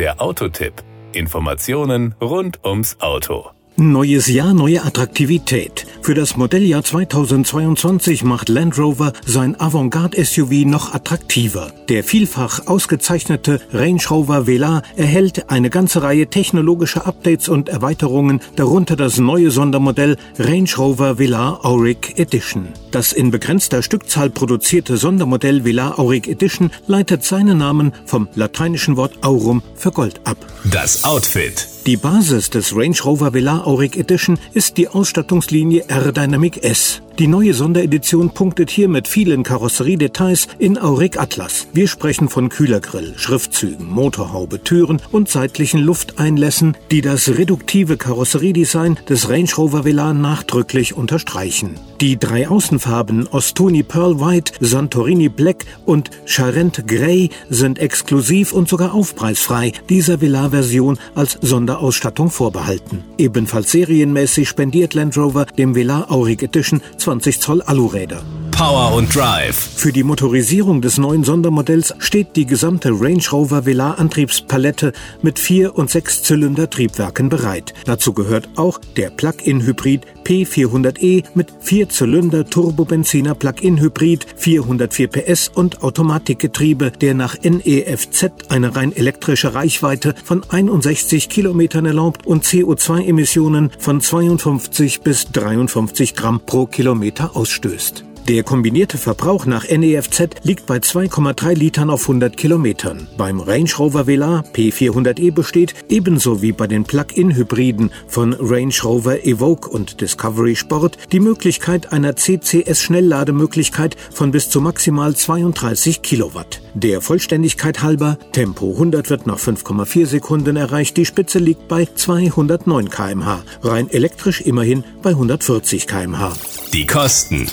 der Autotipp. Informationen rund ums Auto. Neues Jahr, neue Attraktivität. Für das Modelljahr 2022 macht Land Rover sein Avantgarde-SUV noch attraktiver. Der vielfach ausgezeichnete Range Rover Velar erhält eine ganze Reihe technologischer Updates und Erweiterungen, darunter das neue Sondermodell Range Rover Velar Auric Edition. Das in begrenzter Stückzahl produzierte Sondermodell Velar Auric Edition leitet seinen Namen vom lateinischen Wort aurum für Gold ab. Das Outfit. Die Basis des Range Rover Velar Auric Edition ist die Ausstattungslinie R-Dynamic S. Die neue Sonderedition punktet hier mit vielen Karosseriedetails in Auric Atlas. Wir sprechen von Kühlergrill, Schriftzügen, Motorhaube, Türen und seitlichen Lufteinlässen, die das reduktive Karosseriedesign des Range Rover Velar nachdrücklich unterstreichen. Die drei Außenfarben Ostuni Pearl White, Santorini Black und Charente Grey sind exklusiv und sogar aufpreisfrei dieser Velar-Version als Sonderausstattung vorbehalten. Ebenfalls serienmäßig spendiert Land Rover dem Velar Auric Edition 20 Zoll Aluräder. Power und Drive. Für die Motorisierung des neuen Sondermodells steht die gesamte Range Rover Velar Antriebspalette mit 4- und 6-Zylinder-Triebwerken bereit. Dazu gehört auch der Plug-in-Hybrid P400e mit 4-Zylinder-Turbobenziner-Plug-in-Hybrid, 404 PS und Automatikgetriebe, der nach NEFZ eine rein elektrische Reichweite von 61 Kilometern erlaubt und CO2-Emissionen von 52 bis 53 Gramm pro Kilometer ausstößt. Der kombinierte Verbrauch nach NEFZ liegt bei 2,3 Litern auf 100 Kilometern. Beim Range Rover Velar P400e besteht, ebenso wie bei den Plug-in-Hybriden von Range Rover Evoque und Discovery Sport, die Möglichkeit einer CCS-Schnelllademöglichkeit von bis zu maximal 32 Kilowatt. Der Vollständigkeit halber, Tempo 100 wird nach 5,4 Sekunden erreicht, die Spitze liegt bei 209 km/h, rein elektrisch immerhin bei 140 km/h. Die Kosten.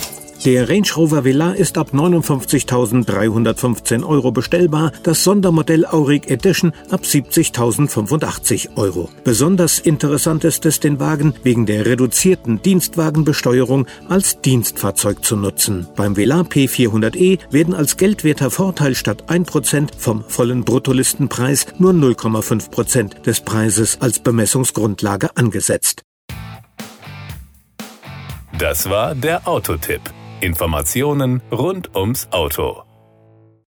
Der Range Rover Velar ist ab 59.315 Euro bestellbar, das Sondermodell Auric Edition ab 70.085 Euro. Besonders interessant ist es, den Wagen wegen der reduzierten Dienstwagenbesteuerung als Dienstfahrzeug zu nutzen. Beim Velar P400e werden als geldwerter Vorteil statt 1% vom vollen Bruttolistenpreis nur 0,5% des Preises als Bemessungsgrundlage angesetzt. Das war der Autotipp. Informationen rund ums Auto.